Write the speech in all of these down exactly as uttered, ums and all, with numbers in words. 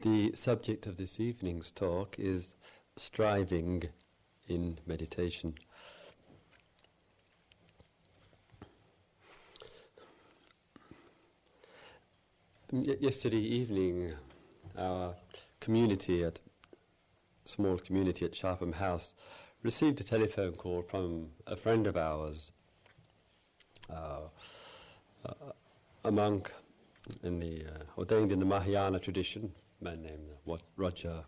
The subject of this evening's talk is striving in meditation. Y- yesterday evening, our community, at small community at Sharpham House, received a telephone call from a friend of ours, uh, a monk in the uh, ordained in the Mahayana tradition, man named what Roger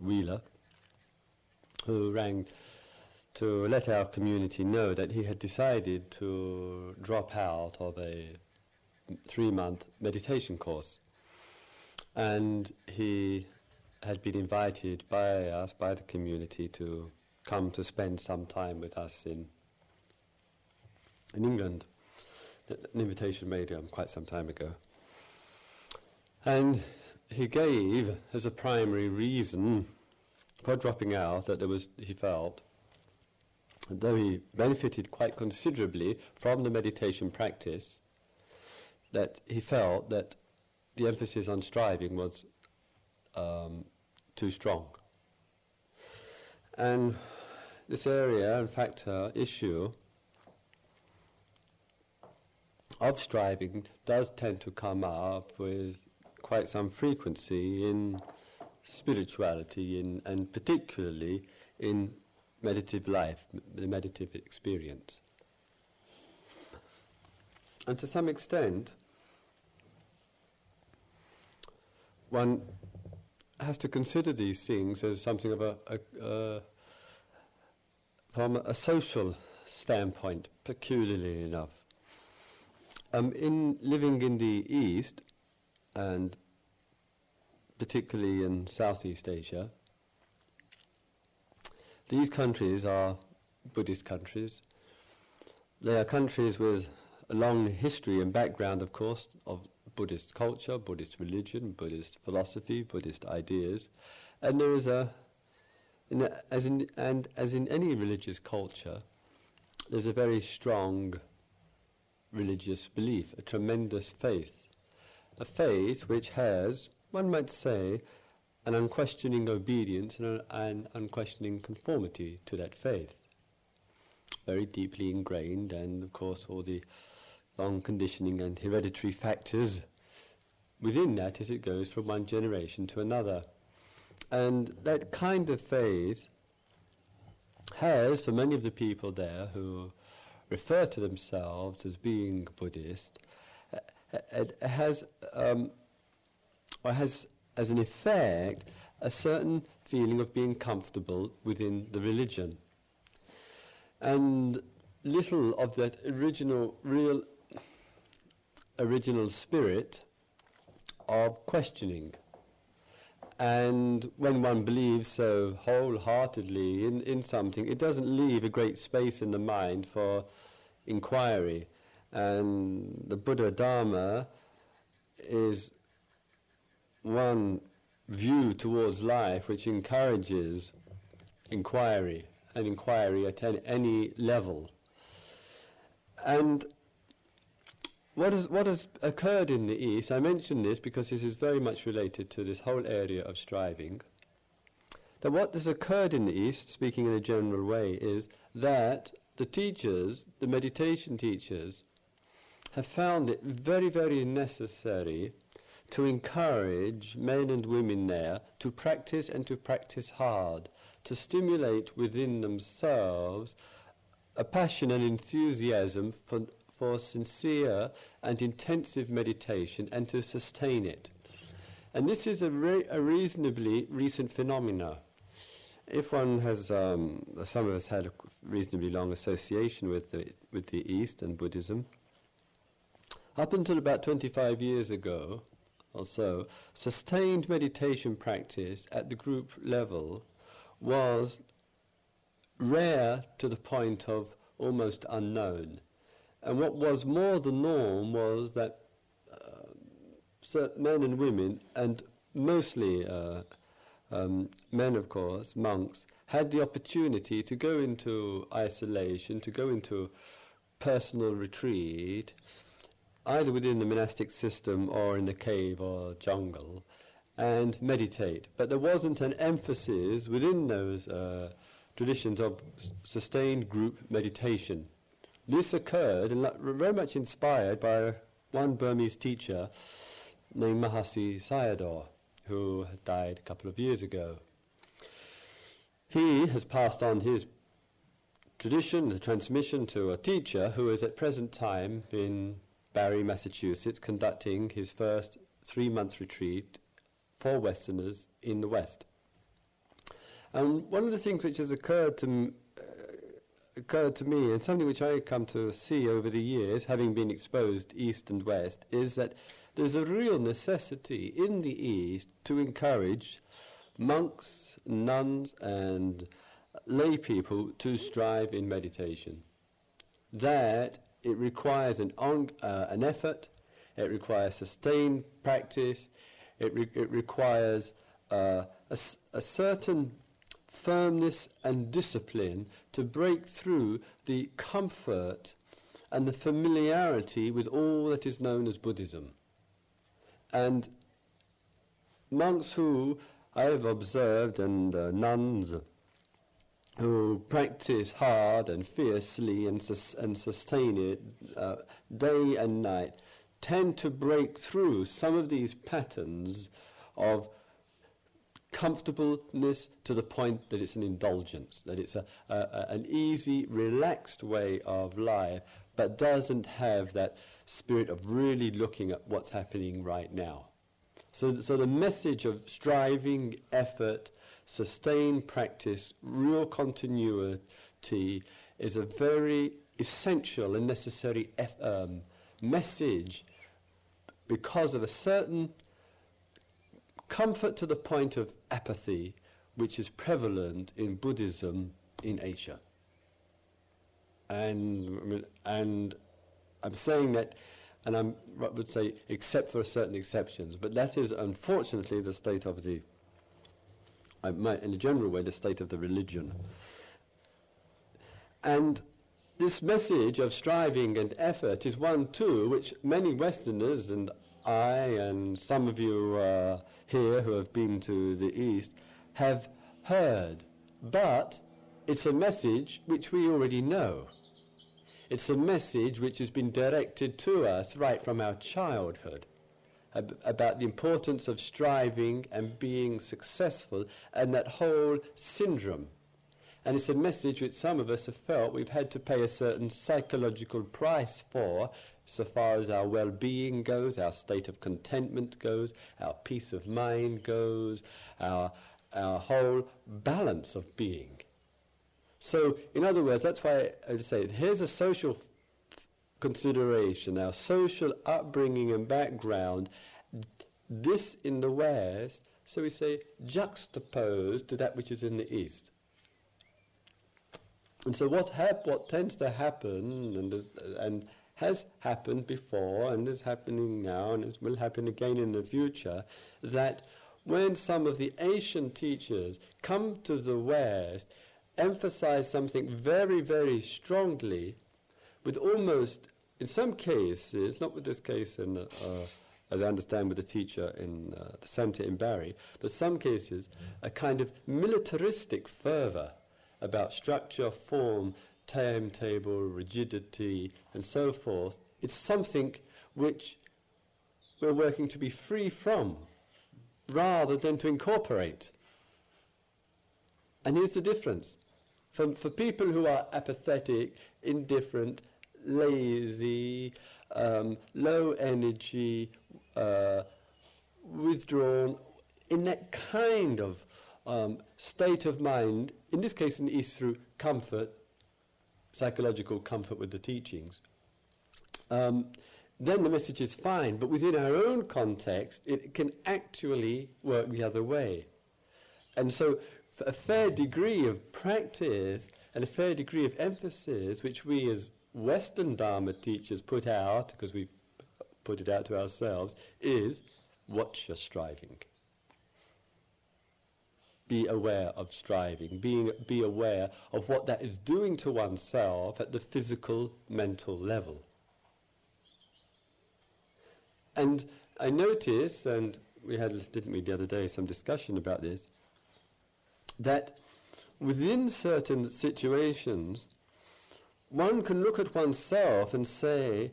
Wheeler, who rang to let our community know that he had decided to drop out of a three-month meditation course, and he had been invited by us, by the community, to come to spend some time with us in in England. An invitation made um, quite some time ago, and he gave as a primary reason for dropping out that there was, he felt, though he benefited quite considerably from the meditation practice, that he felt that the emphasis on striving was um, too strong. And this area, in fact, uh, issue of striving does tend to come up with quite some frequency in spirituality, in, and particularly in meditative life, the meditative experience. And to some extent, one has to consider these things as something of a, a uh, from a social standpoint, peculiarly enough. Um, in living in the East, and particularly in Southeast Asia, these countries are Buddhist countries. They are countries with a long history and background, of course, of Buddhist culture, Buddhist religion, Buddhist philosophy, Buddhist ideas. And there is a, in the, as in, and as in any religious culture, there's a very strong religious belief, a tremendous faith. A faith which has, one might say, an unquestioning obedience and an unquestioning conformity to that faith. Very deeply ingrained, and of course all the long conditioning and hereditary factors within that as it goes from one generation to another. And that kind of faith has, for many of the people there who refer to themselves as being Buddhist, It has, um, or has as an effect, a certain feeling of being comfortable within the religion. And little of that original, real, original spirit of questioning. And when one believes so wholeheartedly in, in something, it doesn't leave a great space in the mind for inquiry. And the Buddha Dharma is one view towards life which encourages inquiry, and inquiry at any level. And what has, what has occurred in the East, I mention this because this is very much related to this whole area of striving, that what has occurred in the East, speaking in a general way, is that the teachers, the meditation teachers, have found it very, very necessary to encourage men and women there to practice, and to practice hard, to stimulate within themselves a passion and enthusiasm for, for sincere and intensive meditation, and to sustain it. And this is a, re- a reasonably recent phenomena. If one has, um, some of us had a reasonably long association with the, with the East and Buddhism. Up until about twenty-five years ago or so, sustained meditation practice at the group level was rare to the point of almost unknown. And what was more the norm was that uh, men and women, and mostly uh, um, men of course, monks, had the opportunity to go into isolation, to go into personal retreat, either within the monastic system or in the cave or jungle, and meditate. But there wasn't an emphasis within those uh, traditions of s- sustained group meditation. This occurred, and very much inspired by one Burmese teacher named Mahasi Sayadaw, who had died a couple of years ago. He has passed on his tradition, the transmission, to a teacher who is at present time in Barry, Massachusetts, conducting his first three-month retreat for Westerners in the West. And one of the things which has occurred to m- uh, occurred to me, and something which I come to see over the years, having been exposed East and West, is that there's a real necessity in the East to encourage monks, nuns, and lay people to strive in meditation. That it requires an on, uh, an effort, it requires sustained practice, it re- it requires uh, a, a certain firmness and discipline to break through the comfort and the familiarity with all that is known as Buddhism. And monks who I have observed, and uh, nuns who practice hard and fiercely and sus- and sustain it uh, day and night, tend to break through some of these patterns of comfortableness to the point that it's an indulgence, that it's a, a, a an easy, relaxed way of life, but doesn't have that spirit of really looking at what's happening right now. So, so the message of striving, effort, sustained practice, real continuity is a very essential and necessary eff- um, message, because of a certain comfort to the point of apathy which is prevalent in Buddhism in Asia. And, and I'm saying that, and I would say except for certain exceptions, but that is unfortunately the state of the I might, in a general way, the state of the religion. And this message of striving and effort is one, too, which many Westerners, and I, and some of you uh, here who have been to the East, have heard. But it's a message which we already know. It's a message which has been directed to us right from our childhood, about the importance of striving and being successful and that whole syndrome. And it's a message which some of us have felt we've had to pay a certain psychological price for, so far as our well-being goes, our state of contentment goes, our peace of mind goes, our our whole balance of being. So, in other words, that's why I would say, here's a social f- consideration, our social upbringing and background, this in the West, so we say, juxtaposed to that which is in the East. And so what hap- what tends to happen, and, is, and has happened before, and is happening now, and it will happen again in the future, that when some of the Asian teachers come to the West, emphasize something very, very strongly, with almost, in some cases, not with this case, in, uh, uh, as I understand with the teacher in uh, the centre in Barry, but some cases, a kind of militaristic fervour about structure, form, timetable, rigidity, and so forth. It's something which we're working to be free from, rather than to incorporate. And here's the difference. For, for people who are apathetic, indifferent, lazy, um, low energy, uh, withdrawn, in that kind of um, state of mind, in this case in the East through comfort, psychological comfort with the teachings, um, then the message is fine, but within our own context it can actually work the other way. And so for a fair degree of practice and a fair degree of emphasis, which we as Western Dharma teachers put out, because we put it out to ourselves, is watch your striving. Be aware of striving. Being, be aware of what that is doing to oneself at the physical, mental level. And I notice, and we had, didn't we, the other day, some discussion about this, that within certain situations, one can look at oneself and say,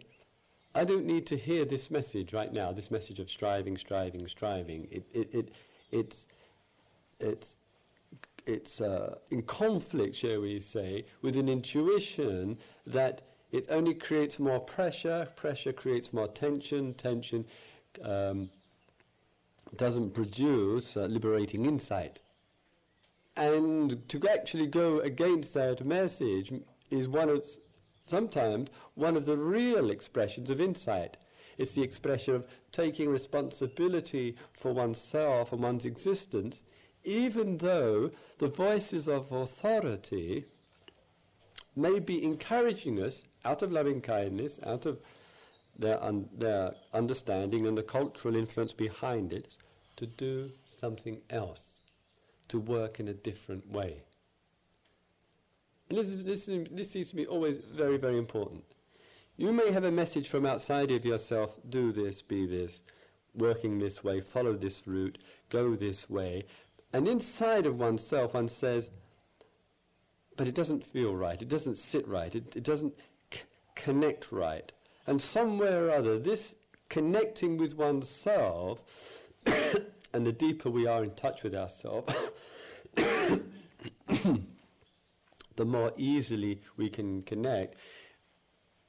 I don't need to hear this message right now, this message of striving, striving, striving. It, it, it, it's it's, it's uh, in conflict, shall we say, with an intuition that it only creates more pressure, pressure creates more tension, tension um, doesn't produce uh, liberating insight. And to actually go against that message is one of, sometimes one of the real expressions of insight. It's the expression of taking responsibility for oneself and one's existence, even though the voices of authority may be encouraging us out of loving kindness, out of their, un- their understanding and the cultural influence behind it, to do something else, to work in a different way. And this, this, this seems to me always very, very important. You may have a message from outside of yourself, do this, be this, working this way, follow this route, go this way. And inside of oneself, one says, but it doesn't feel right, it doesn't sit right, it, it doesn't c- connect right. And somewhere or other, this connecting with oneself, and the deeper we are in touch with ourselves, the more easily we can connect,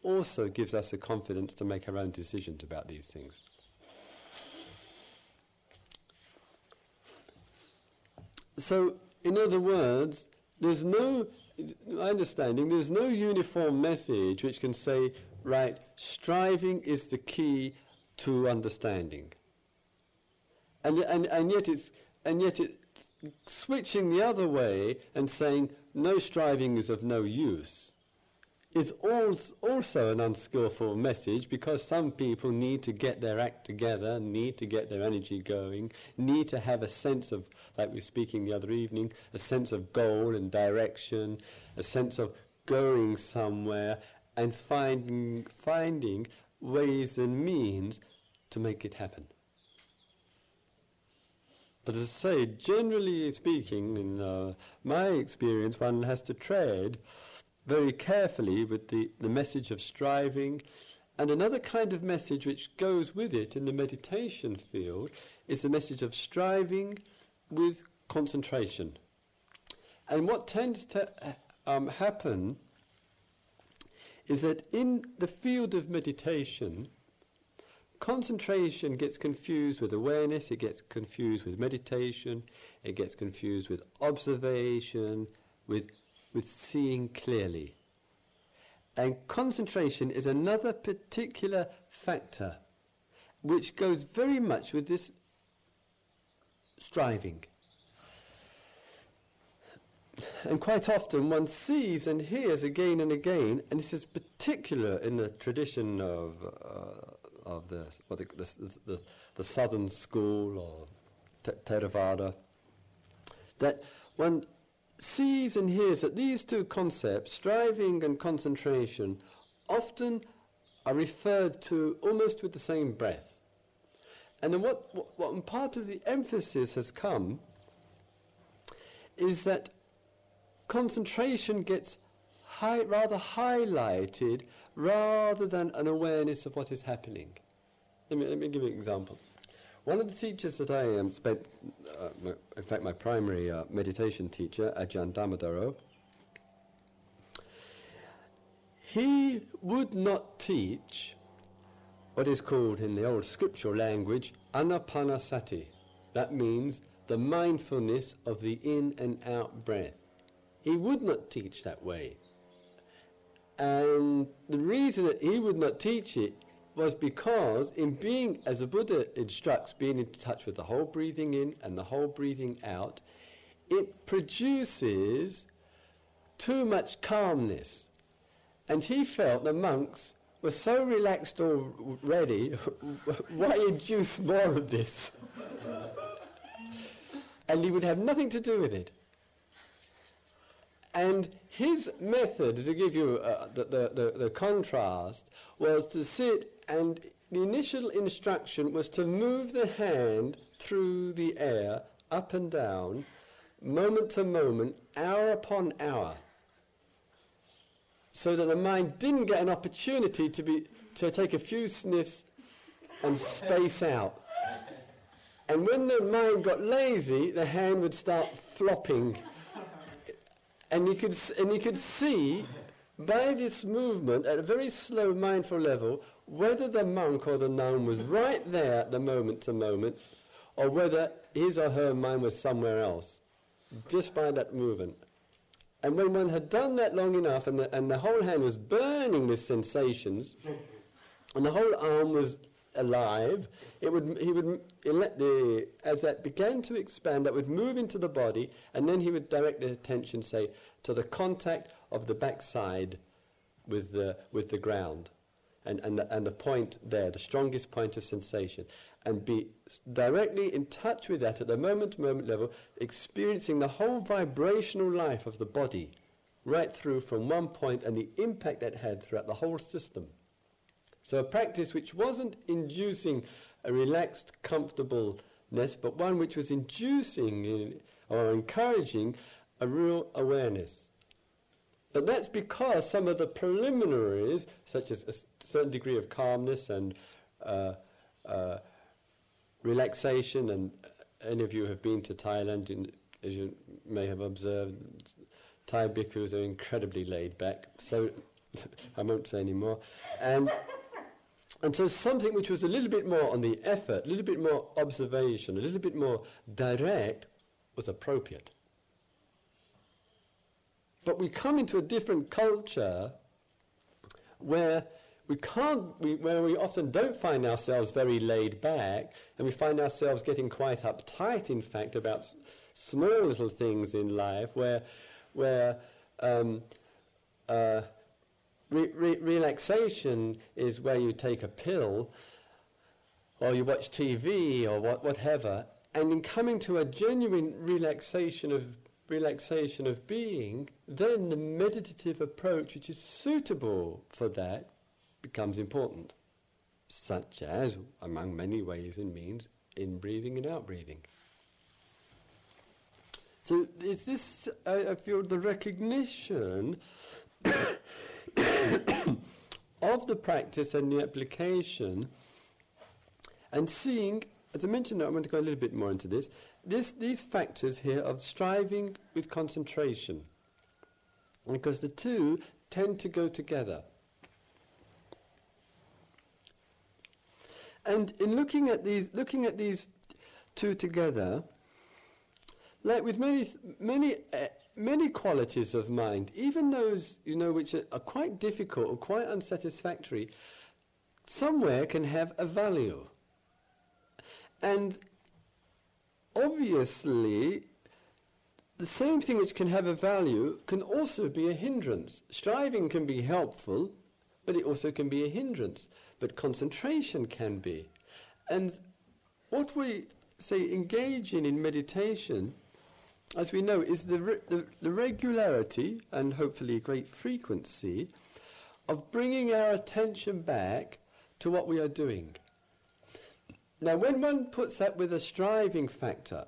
also gives us the confidence to make our own decisions about these things. So, in other words, there's no, my understanding, there's no uniform message which can say, right, striving is the key to understanding. And, and, and yet it's, and yet it's switching the other way and saying, no striving is of no use, is also an unskillful message, because some people need to get their act together, need to get their energy going, need to have a sense of, like we were speaking the other evening, a sense of goal and direction, a sense of going somewhere and finding, finding ways and means to make it happen. But as I say, generally speaking, in uh, my experience, one has to tread very carefully with the, the message of striving. And another kind of message which goes with it in the meditation field is the message of striving with concentration. And what tends to um, happen is that in the field of meditation, concentration gets confused with awareness, it gets confused with meditation, it gets confused with observation, with with seeing clearly. And concentration is another particular factor which goes very much with this striving. And quite often one sees and hears again and again, and this is particular in the tradition of... Uh, of the, what the, the, the, the southern school or te- Theravada, that one sees and hears that these two concepts, striving and concentration, often are referred to almost with the same breath. And then what, what, what part of the emphasis has come is that concentration gets Hi- rather highlighted rather than an awareness of what is happening. Let me, let me give you an example. One of the teachers that I um, spent, uh, in fact my primary uh, meditation teacher, Ajahn Damodaro, he would not teach what is called in the old scriptural language, Anapanasati. That means the mindfulness of the in and out breath. He would not teach that way. And the reason that he would not teach it was because in being, as the Buddha instructs, being in touch with the whole breathing in and the whole breathing out, it produces too much calmness. And he felt the monks were so relaxed already, why induce more of this? And he would have nothing to do with it. And his method, to give you uh, the, the, the contrast, was to sit, and the initial instruction was to move the hand through the air, up and down, moment to moment, hour upon hour, so that the mind didn't get an opportunity to be to take a few sniffs and space out. And when the mind got lazy, the hand would start flopping, and you could and you could see by this movement at a very slow mindful level whether the monk or the nun was right there at the moment to moment, or whether his or her mind was somewhere else, just by that movement. And when one had done that long enough, and the, and the whole hand was burning with sensations, and the whole arm was alive, it would he would let the as that began to expand, that would move into the body, and then he would direct the attention, say, to the contact of the backside with the with the ground. And and the, and the point there, the strongest point of sensation, and be directly in touch with that at the moment-to-moment level, experiencing the whole vibrational life of the body, right through from one point, and the impact that had throughout the whole system. So a practice which wasn't inducing a relaxed comfortableness, but one which was inducing or encouraging a real awareness. But that's because some of the preliminaries, such as a certain degree of calmness and uh, uh, relaxation, and any of you have been to Thailand, and as you may have observed, Thai bhikkhus are incredibly laid back, so I won't say any more. And, and so something which was a little bit more on the effort, a little bit more observation, a little bit more direct was appropriate. But we come into a different culture where we can't, we, where we often don't find ourselves very laid back, and we find ourselves getting quite uptight, in fact, about s- small little things in life, where, where um, uh, re- re- relaxation is where you take a pill, or you watch T V, or what, whatever, and in coming to a genuine relaxation of. relaxation of being, then the meditative approach which is suitable for that becomes important, such as, among many ways and means, in-breathing and out-breathing. So it's this, I, I feel, the recognition of the practice and the application, and seeing, as I mentioned, I want to go a little bit more into this, This, these factors here of striving with concentration, because the two tend to go together. And in looking at these, looking at these two together, like with many, many, uh, many qualities of mind, even those you know which are, are quite difficult or quite unsatisfactory, somewhere can have a value. And obviously, the same thing which can have a value can also be a hindrance. Striving can be helpful, but it also can be a hindrance. But concentration can be. And what we, say, engage in in meditation, as we know, is the, re- the, the regularity and hopefully great frequency of bringing our attention back to what we are doing. Now, when one puts up with a striving factor,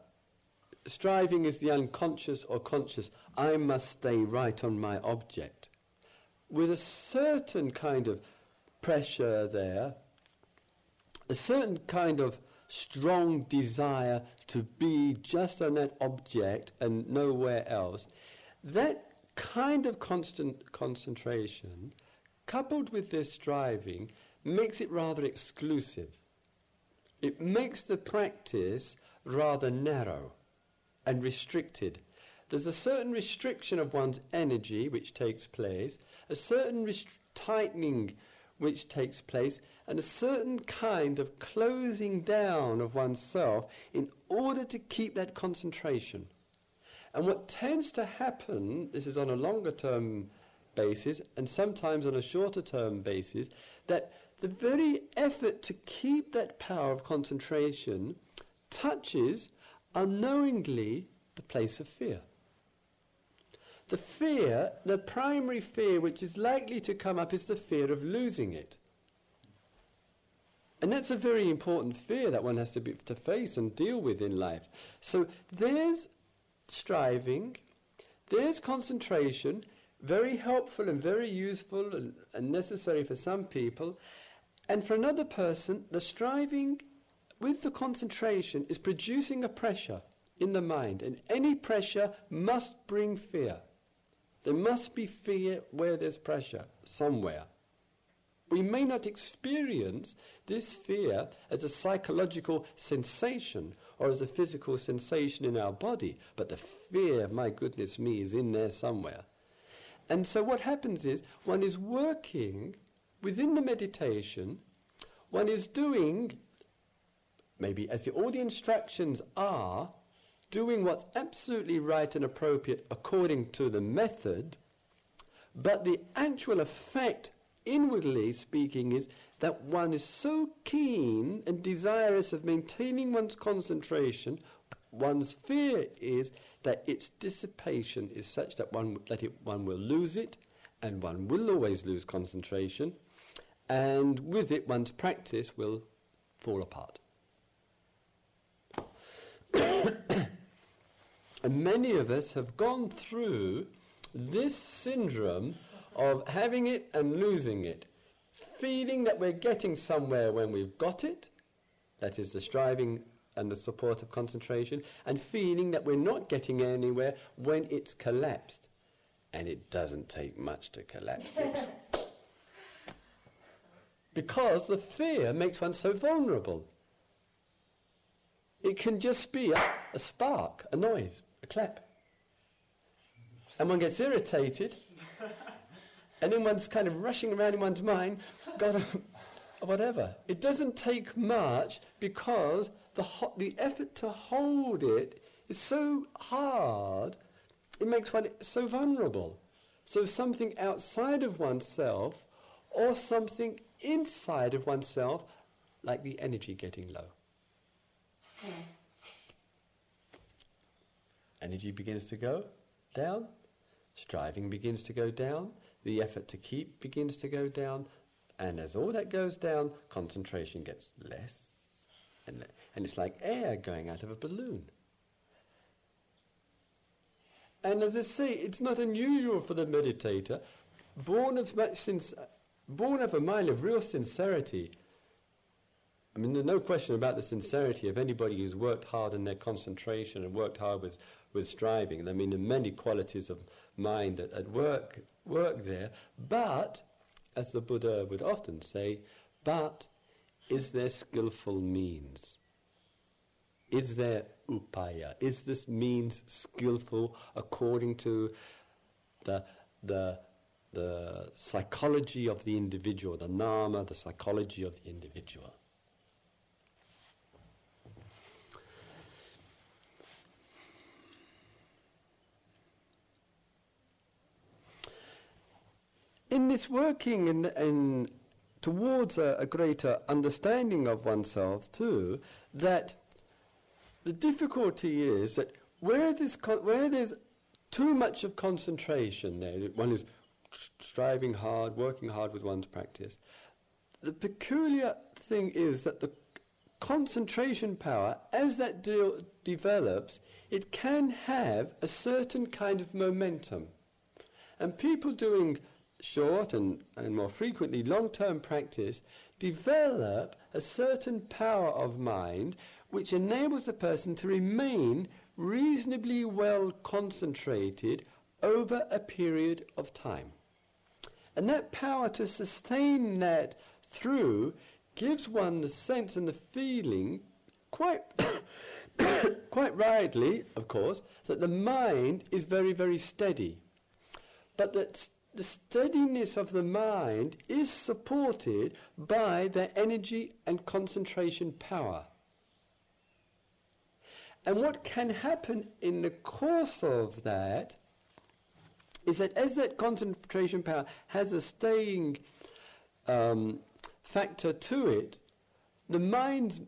striving is the unconscious or conscious, I must stay right on my object, with a certain kind of pressure there, a certain kind of strong desire to be just on that object and nowhere else, that kind of constant concentration, coupled with this striving, makes it rather exclusive. It makes the practice rather narrow and restricted. There's a certain restriction of one's energy which takes place, a certain rest- tightening which takes place, and a certain kind of closing down of oneself in order to keep that concentration. And what tends to happen, this is on a longer term basis and sometimes on a shorter term basis, that the very effort to keep that power of concentration touches unknowingly the place of fear. The fear, the primary fear which is likely to come up is the fear of losing it. And that's a very important fear that one has to be to face and deal with in life. So there's striving, there's concentration, very helpful and very useful and, and necessary for some people. And for another person, the striving with the concentration is producing a pressure in the mind. And any pressure must bring fear. There must be fear where there's pressure, somewhere. We may not experience this fear as a psychological sensation or as a physical sensation in our body, but the fear, my goodness me, is in there somewhere. And so what happens is one is working within the meditation, one is doing, maybe as the, all the instructions are, doing what's absolutely right and appropriate according to the method, but the actual effect inwardly speaking is that one is so keen and desirous of maintaining one's concentration, one's fear is that its dissipation is such that one that it, one will lose it, and one will always lose concentration, and with it one's practice will fall apart. And many of us have gone through this syndrome of having it and losing it, feeling that we're getting somewhere when we've got it, that is the striving and the support of concentration, and feeling that we're not getting anywhere when it's collapsed. And it doesn't take much to collapse it. Because the fear makes one so vulnerable. It can just be a, a spark, a noise, a clap. And one gets irritated. And then one's kind of rushing around in one's mind, God, or whatever. It doesn't take much because the ho- the effort to hold it is so hard, it makes one so vulnerable. So something outside of oneself or something inside of oneself, like the energy getting low. Yeah. Energy begins to go down, striving begins to go down, the effort to keep begins to go down, and as all that goes down, concentration gets less and less. And it's like air going out of a balloon. And as I say, it's not unusual for the meditator, born of much since, born of a mile of real sincerity. I mean, there's no question about the sincerity of anybody who's worked hard in their concentration and worked hard with, with striving. I mean, there are many qualities of mind at, at work. work there, but, as the Buddha would often say, but is there skillful means? Is there upaya? Is this means skillful according to the, the, the psychology of the individual, the nama, the psychology of the individual? In this working in, in towards a, a greater understanding of oneself too, that the difficulty is that where this con- where there's too much of concentration, there one is striving hard, working hard with one's practice. The peculiar thing is that the concentration power, as that de- develops, it can have a certain kind of momentum, and people doing short and, and more frequently long-term practice develop a certain power of mind which enables a person to remain reasonably well concentrated over a period of time. And that power to sustain that through gives one the sense and the feeling, quite quite rightly, of course, that the mind is very, very steady. But that the steadiness of the mind is supported by their energy and concentration power. And what can happen in the course of that is that as that concentration power has a staying um, factor to it, the mind's,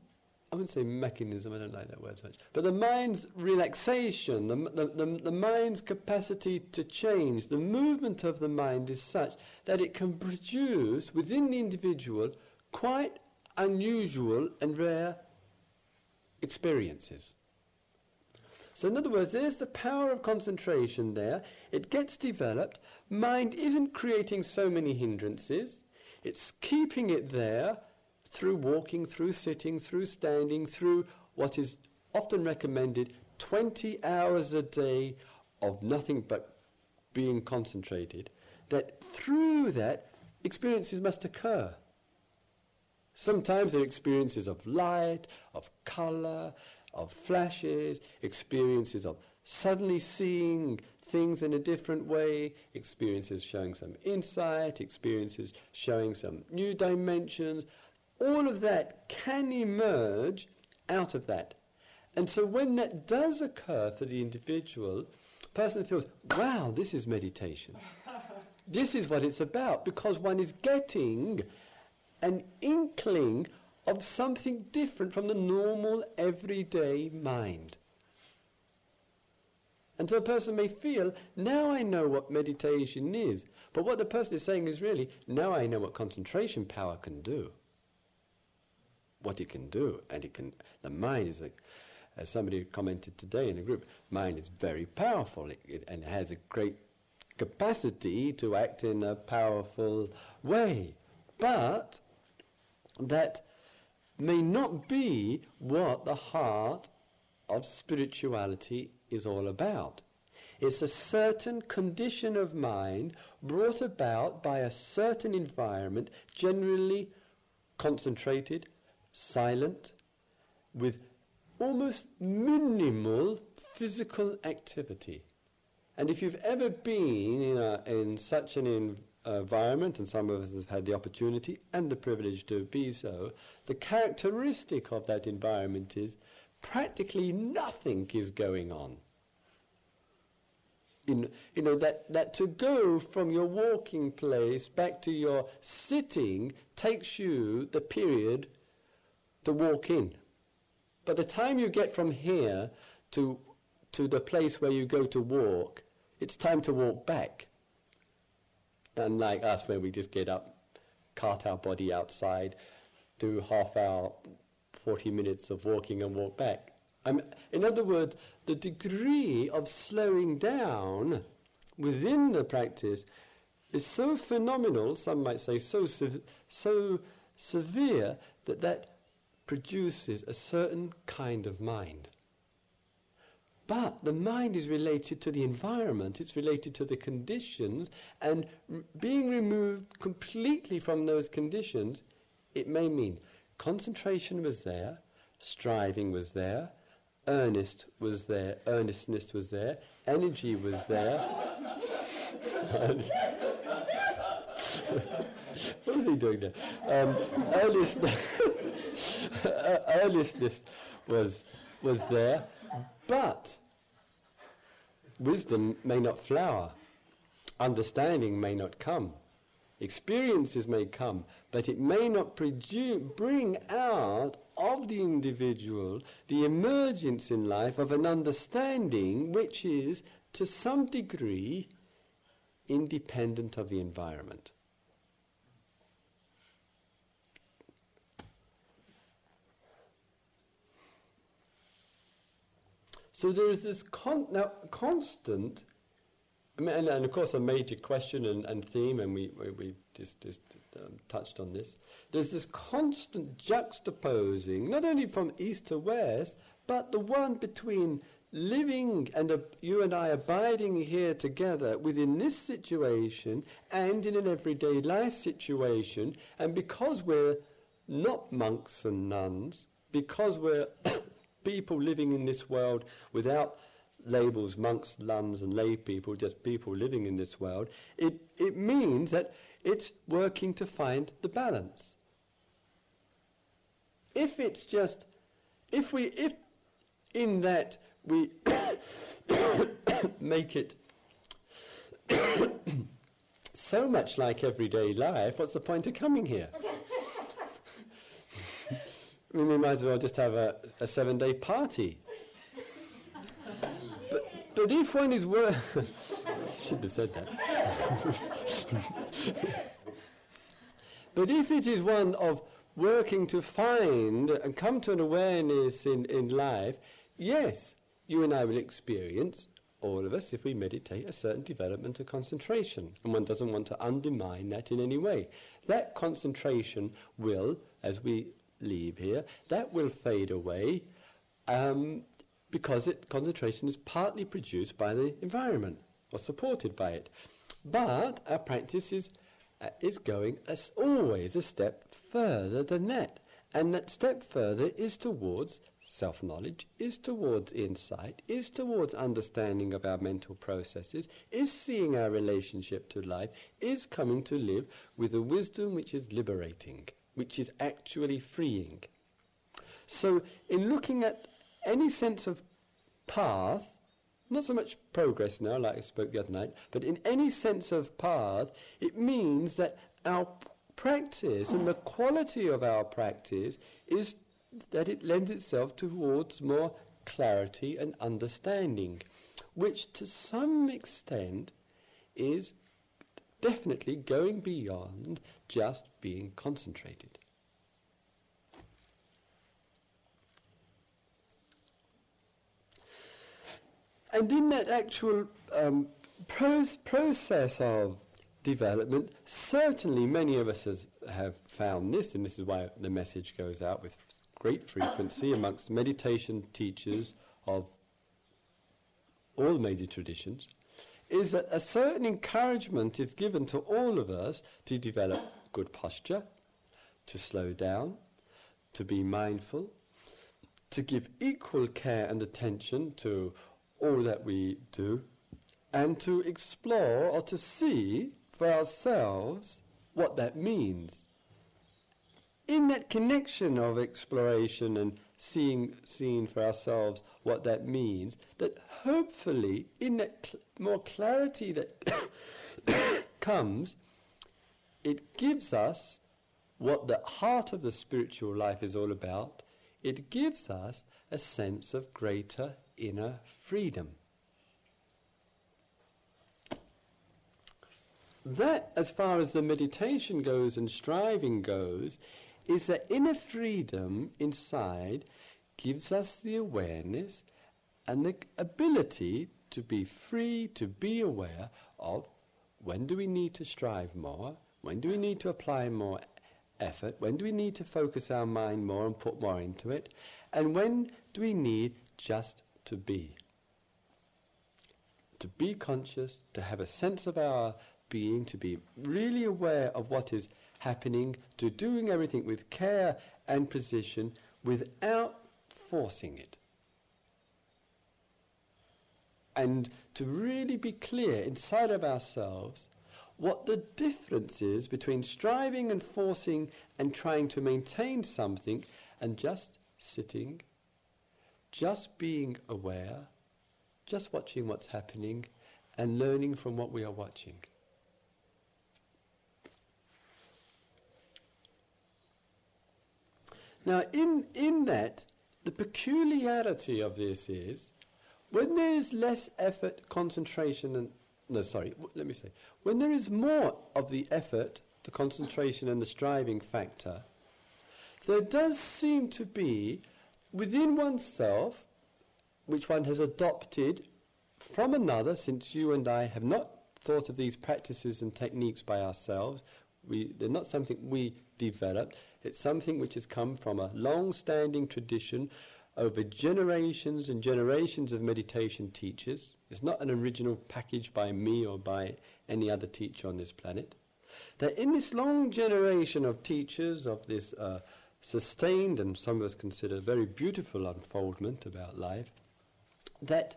I wouldn't say mechanism, I don't like that word so much, but the mind's relaxation, the, the, the, the mind's capacity to change, the movement of the mind is such that it can produce within the individual quite unusual and rare experiences. So in other words, there's the power of concentration there. It gets developed. Mind isn't creating so many hindrances. It's keeping it there through walking, through sitting, through standing, through what is often recommended, twenty hours a day of nothing but being concentrated. That through that, experiences must occur. Sometimes they're experiences of light, of colour, of flashes, experiences of suddenly seeing things in a different way, experiences showing some insight, experiences showing some new dimensions. All of that can emerge out of that. And so when that does occur for the individual, the person feels, wow, this is meditation. This is what it's about, because one is getting an inkling of something different from the normal, everyday mind. And so a person may feel, now I know what meditation is. But what the person is saying is really, now I know what concentration power can do. What it can do. And it can, the mind is, a, as somebody commented today in a group, mind is very powerful it, it, and has a great capacity to act in a powerful way. But that may not be what the heart of spirituality is all about. It's a certain condition of mind brought about by a certain environment, generally concentrated, silent, with almost minimal physical activity. And if you've ever been in, a, in such an environment, environment, and some of us have had the opportunity and the privilege to be so, the characteristic of that environment is practically nothing is going on. In, you know, that, that to go from your walking place back to your sitting takes you the period to walk in. But the time you get from here to to the place where you go to walk, it's time to walk back. Unlike us, where we just get up, cart our body outside, do half hour, forty minutes of walking and walk back. I'm, in other words, the degree of slowing down within the practice is so phenomenal, some might say so, sev- so severe, that that produces a certain kind of mind. But the mind is related to the environment, it's related to the conditions, and r- being removed completely from those conditions, it may mean concentration was there, striving was there, earnest was there, earnestness was there, energy was there. What is he doing there? Um, earnestness, earnestness was was there, but wisdom may not flower, understanding may not come, experiences may come, but it may not produ- bring out of the individual the emergence in life of an understanding which is, to some degree, independent of the environment. So there is this con- now, constant, I mean, and, and of course a major question and, and theme, and we we, we just, just um, touched on this. There's this constant juxtaposing, not only from east to west, but the one between living and uh, you and I abiding here together within this situation and in an everyday life situation, and because we're not monks and nuns, because we're people living in this world without labels, monks, nuns and lay people, just people living in this world, it, it means that it's working to find the balance. If it's just, if we, if in that we make it so much like everyday life, what's the point of coming here? I mean, we might as well just have a, a seven-day party. but, but if one is worth... should have said that. But if it is one of working to find and come to an awareness in, in life, yes, you and I will experience, all of us, if we meditate, a certain development of concentration. And one doesn't want to undermine that in any way. That concentration will, as we leave here, that will fade away um, because it, concentration is partly produced by the environment or supported by it. But our practice is, uh, is going as always a step further than that. And that step further is towards self-knowledge, is towards insight, is towards understanding of our mental processes, is seeing our relationship to life, is coming to live with a wisdom which is liberating, which is actually freeing. So in looking at any sense of path, not so much progress now, like I spoke the other night, but in any sense of path, it means that our practice and the quality of our practice is that it lends itself towards more clarity and understanding, which to some extent is definitely going beyond just being concentrated. And in that actual um, pro- process of development, certainly many of us has, have found this, and this is why the message goes out with great frequency amongst meditation teachers of all major traditions, is that a certain encouragement is given to all of us to develop good posture, to slow down, to be mindful, to give equal care and attention to all that we do, and to explore or to see for ourselves what that means. In that connection of exploration and seeing, seeing for ourselves what that means, that hopefully in that cl- more clarity that comes, it gives us what the heart of the spiritual life is all about. It gives us a sense of greater inner freedom. That, as far as the meditation goes and striving goes, is that inner freedom inside gives us the awareness and the ability to be free, to be aware of when do we need to strive more, when do we need to apply more effort, when do we need to focus our mind more and put more into it, and when do we need just to be. To be conscious, to have a sense of our being, to be really aware of what is happening, to doing everything with care and precision without forcing it. And to really be clear inside of ourselves what the difference is between striving and forcing and trying to maintain something and just sitting, just being aware, just watching what's happening and learning from what we are watching. Now, in, in that, the peculiarity of this is, when there is less effort, concentration, and... No, sorry, w- let me say. When there is more of the effort, the concentration and the striving factor, there does seem to be, within oneself, which one has adopted from another, since you and I have not thought of these practices and techniques by ourselves, we, they're not something we developed. It's something which has come from a long-standing tradition over generations and generations of meditation teachers. It's not an original package by me or by any other teacher on this planet. That in this long generation of teachers, of this uh, sustained and some of us consider very beautiful unfoldment about life, that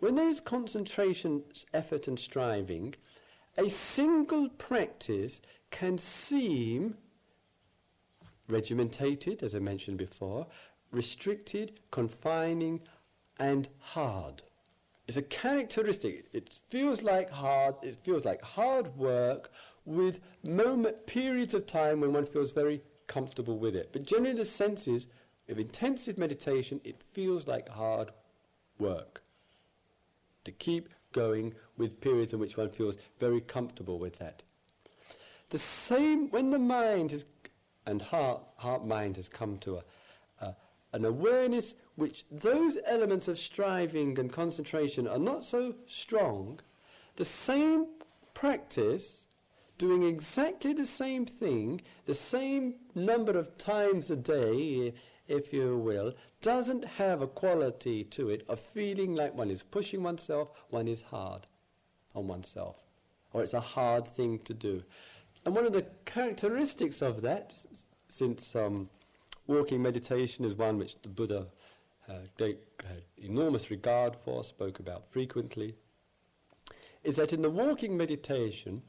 when there is concentration, effort and striving, a single practice can seem regimentated, as I mentioned before, restricted, confining, and hard. It's a characteristic. It feels like hard. It feels like hard work with moment periods of time when one feels very comfortable with it. But generally, the sense is of intensive meditation. It feels like hard work to keep going with periods in which one feels very comfortable with that. The same when the mind is and heart, heart-mind has come to a, a, an awareness which those elements of striving and concentration are not so strong, the same practice, doing exactly the same thing, the same number of times a day, if you will, doesn't have a quality to it of feeling like one is pushing oneself, one is hard on oneself, or it's a hard thing to do. And one of the characteristics of that, since um, walking meditation is one which the Buddha had uh, enormous regard for, spoke about frequently, is that in the walking meditation,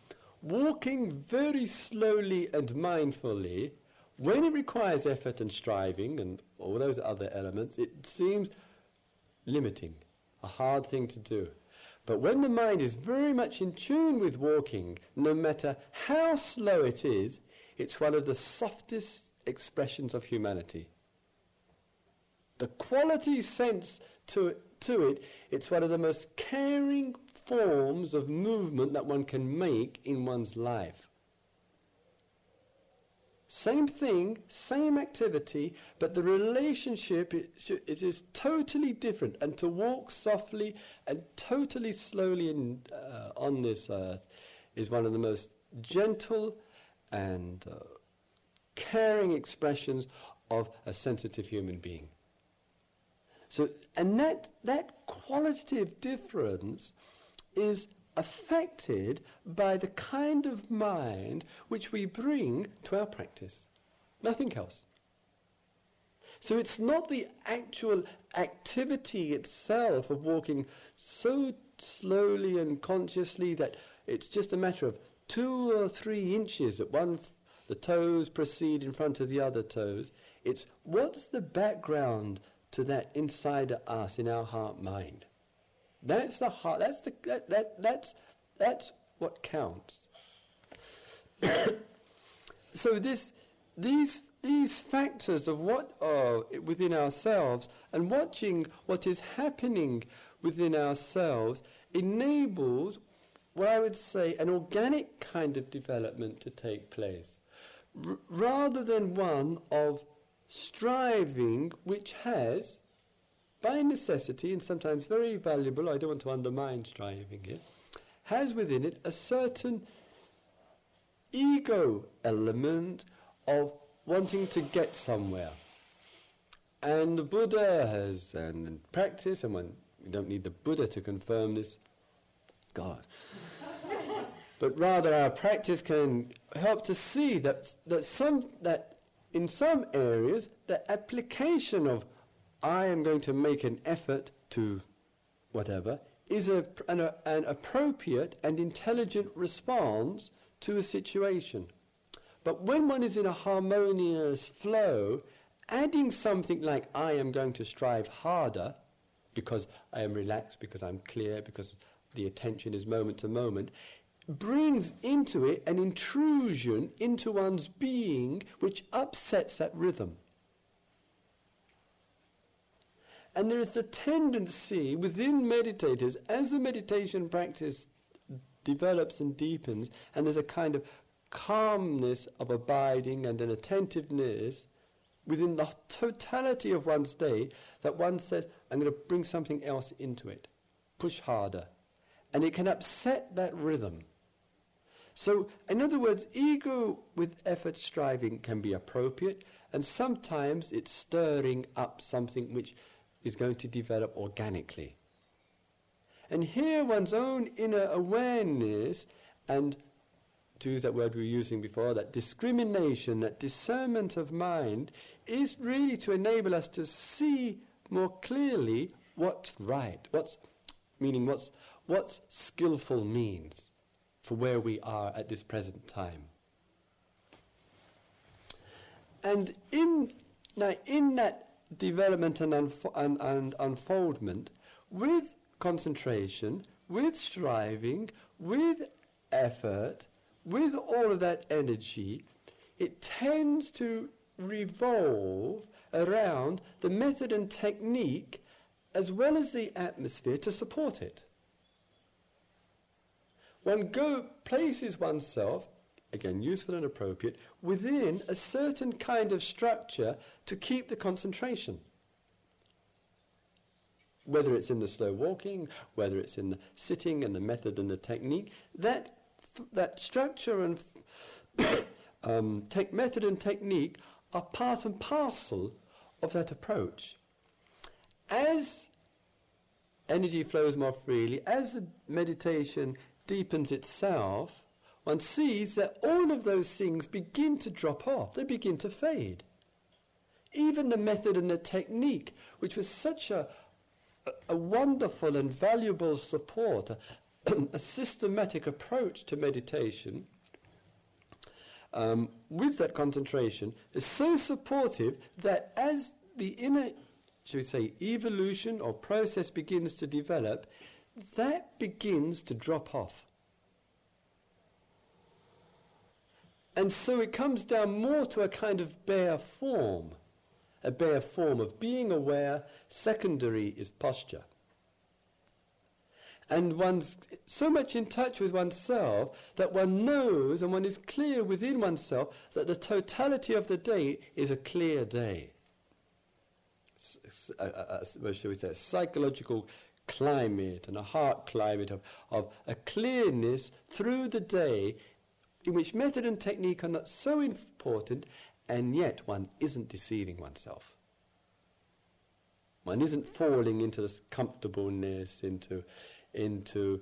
walking very slowly and mindfully, when it requires effort and striving and all those other elements, it seems limiting, a hard thing to do. But when the mind is very much in tune with walking, no matter how slow it is, it's one of the softest expressions of humanity. The quality sense to, to it, it's one of the most caring forms of movement that one can make in one's life. Same thing, same activity, but the relationship it, it is totally different. And to walk softly and totally slowly in, uh, on this earth is one of the most gentle and uh, caring expressions of a sensitive human being. So, and that that qualitative difference is affected by the kind of mind which we bring to our practice. Nothing else. So it's not the actual activity itself of walking so slowly and consciously that it's just a matter of two or three inches that one, f- the toes proceed in front of the other toes. It's what's the background to that inside of us in our heart mind. That's the heart. That's the that, that that's that's what counts. So this these these factors of what are within ourselves and watching what is happening within ourselves enables what I would say an organic kind of development to take place, r- rather than one of striving, which has, by necessity, and sometimes very valuable, I don't want to undermine striving here, has within it a certain ego element of wanting to get somewhere. And the Buddha has, and, and practice, and one, we don't need the Buddha to confirm this, God. But rather our practice can help to see that that some that in some areas the application of I am going to make an effort to whatever, is a, an, a, an appropriate and intelligent response to a situation. But when one is in a harmonious flow, adding something like, I am going to strive harder, because I am relaxed, because I'm clear, because the attention is moment to moment, brings into it an intrusion into one's being which upsets that rhythm. And there is a tendency within meditators, as the meditation practice develops and deepens, and there's a kind of calmness of abiding and an attentiveness within the totality of one's day, that one says, I'm going to bring something else into it, push harder. And it can upset that rhythm. So, in other words, ego with effort striving can be appropriate, and sometimes it's stirring up something which is going to develop organically. And here one's own inner awareness, and to use that word we were using before, that discrimination, that discernment of mind, is really to enable us to see more clearly what's right, what's meaning, what's, what's skillful means for where we are at this present time. And in, now in that development and, unfo- and, and unfoldment, with concentration, with striving, with effort, with all of that energy, it tends to revolve around the method and technique as well as the atmosphere to support it. One go places oneself again useful and appropriate, within a certain kind of structure to keep the concentration. Whether it's in the slow walking, whether it's in the sitting and the method and the technique, that f that structure and f um, tech method and technique are part and parcel of that approach. As energy flows more freely, as the meditation deepens itself, one sees that all of those things begin to drop off, they begin to fade. Even the method and the technique, which was such a a wonderful and valuable support, a, a systematic approach to meditation um, with that concentration, is so supportive that as the inner, shall we say, evolution or process begins to develop, that begins to drop off. And so it comes down more to a kind of bare form. A bare form of being aware, secondary is posture. And one's so much in touch with oneself that one knows and one is clear within oneself that the totality of the day is a clear day. A, a, a, shall we say, a psychological climate and a heart climate of, of a clearness through the day in which method and technique are not so important. And yet one isn't deceiving oneself. One isn't falling into this comfortableness, into, into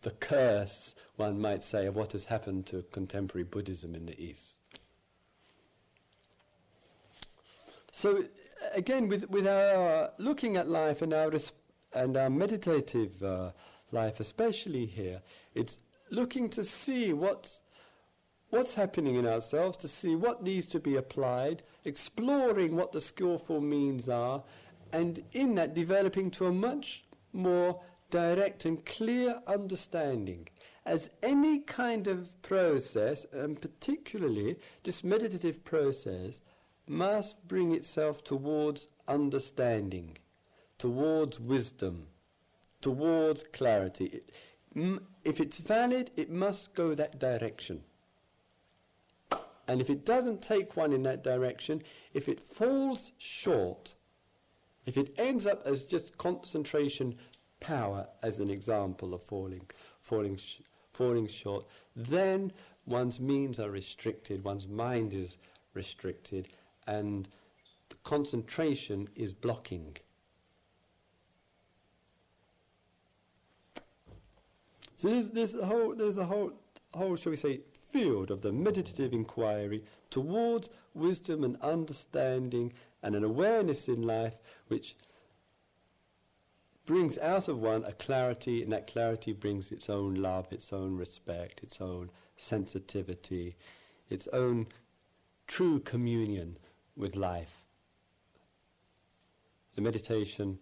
the curse, one might say, of what has happened to contemporary Buddhism in the East. So again, with, with our looking at life and our, and our meditative uh, life, especially here, it's looking to see what's What's happening in ourselves, to see what needs to be applied, exploring what the skillful means are, and in that developing to a much more direct and clear understanding. As any kind of process, and particularly this meditative process, must bring itself towards understanding, towards wisdom, towards clarity. It, m- if it's valid, it must go that direction. And if it doesn't take one in that direction, if it falls short, if it ends up as just concentration power, as an example of falling, falling, sh falling short, then one's means are restricted, one's mind is restricted, and the concentration is blocking. So there's there's a whole there's a whole whole shall we say, field of the meditative inquiry towards wisdom and understanding and an awareness in life which brings out of one a clarity, and that clarity brings its own love, its own respect, its own sensitivity, its own true communion with life. The meditation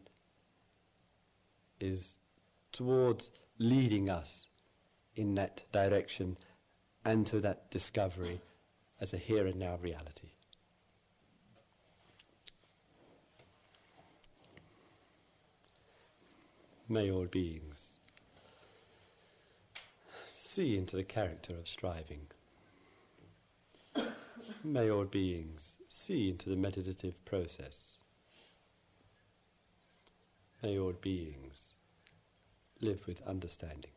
is towards leading us in that direction and to that discovery as a here and now reality. May all beings see into the character of striving. May all beings see into the meditative process. May all beings live with understanding.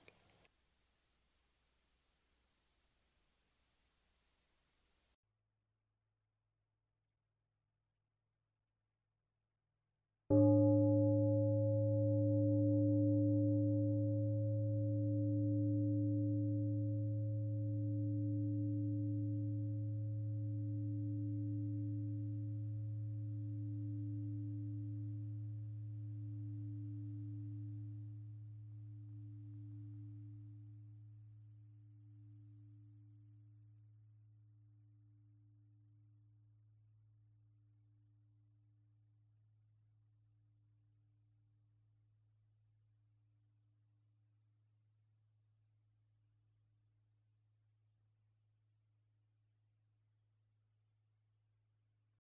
Thank you.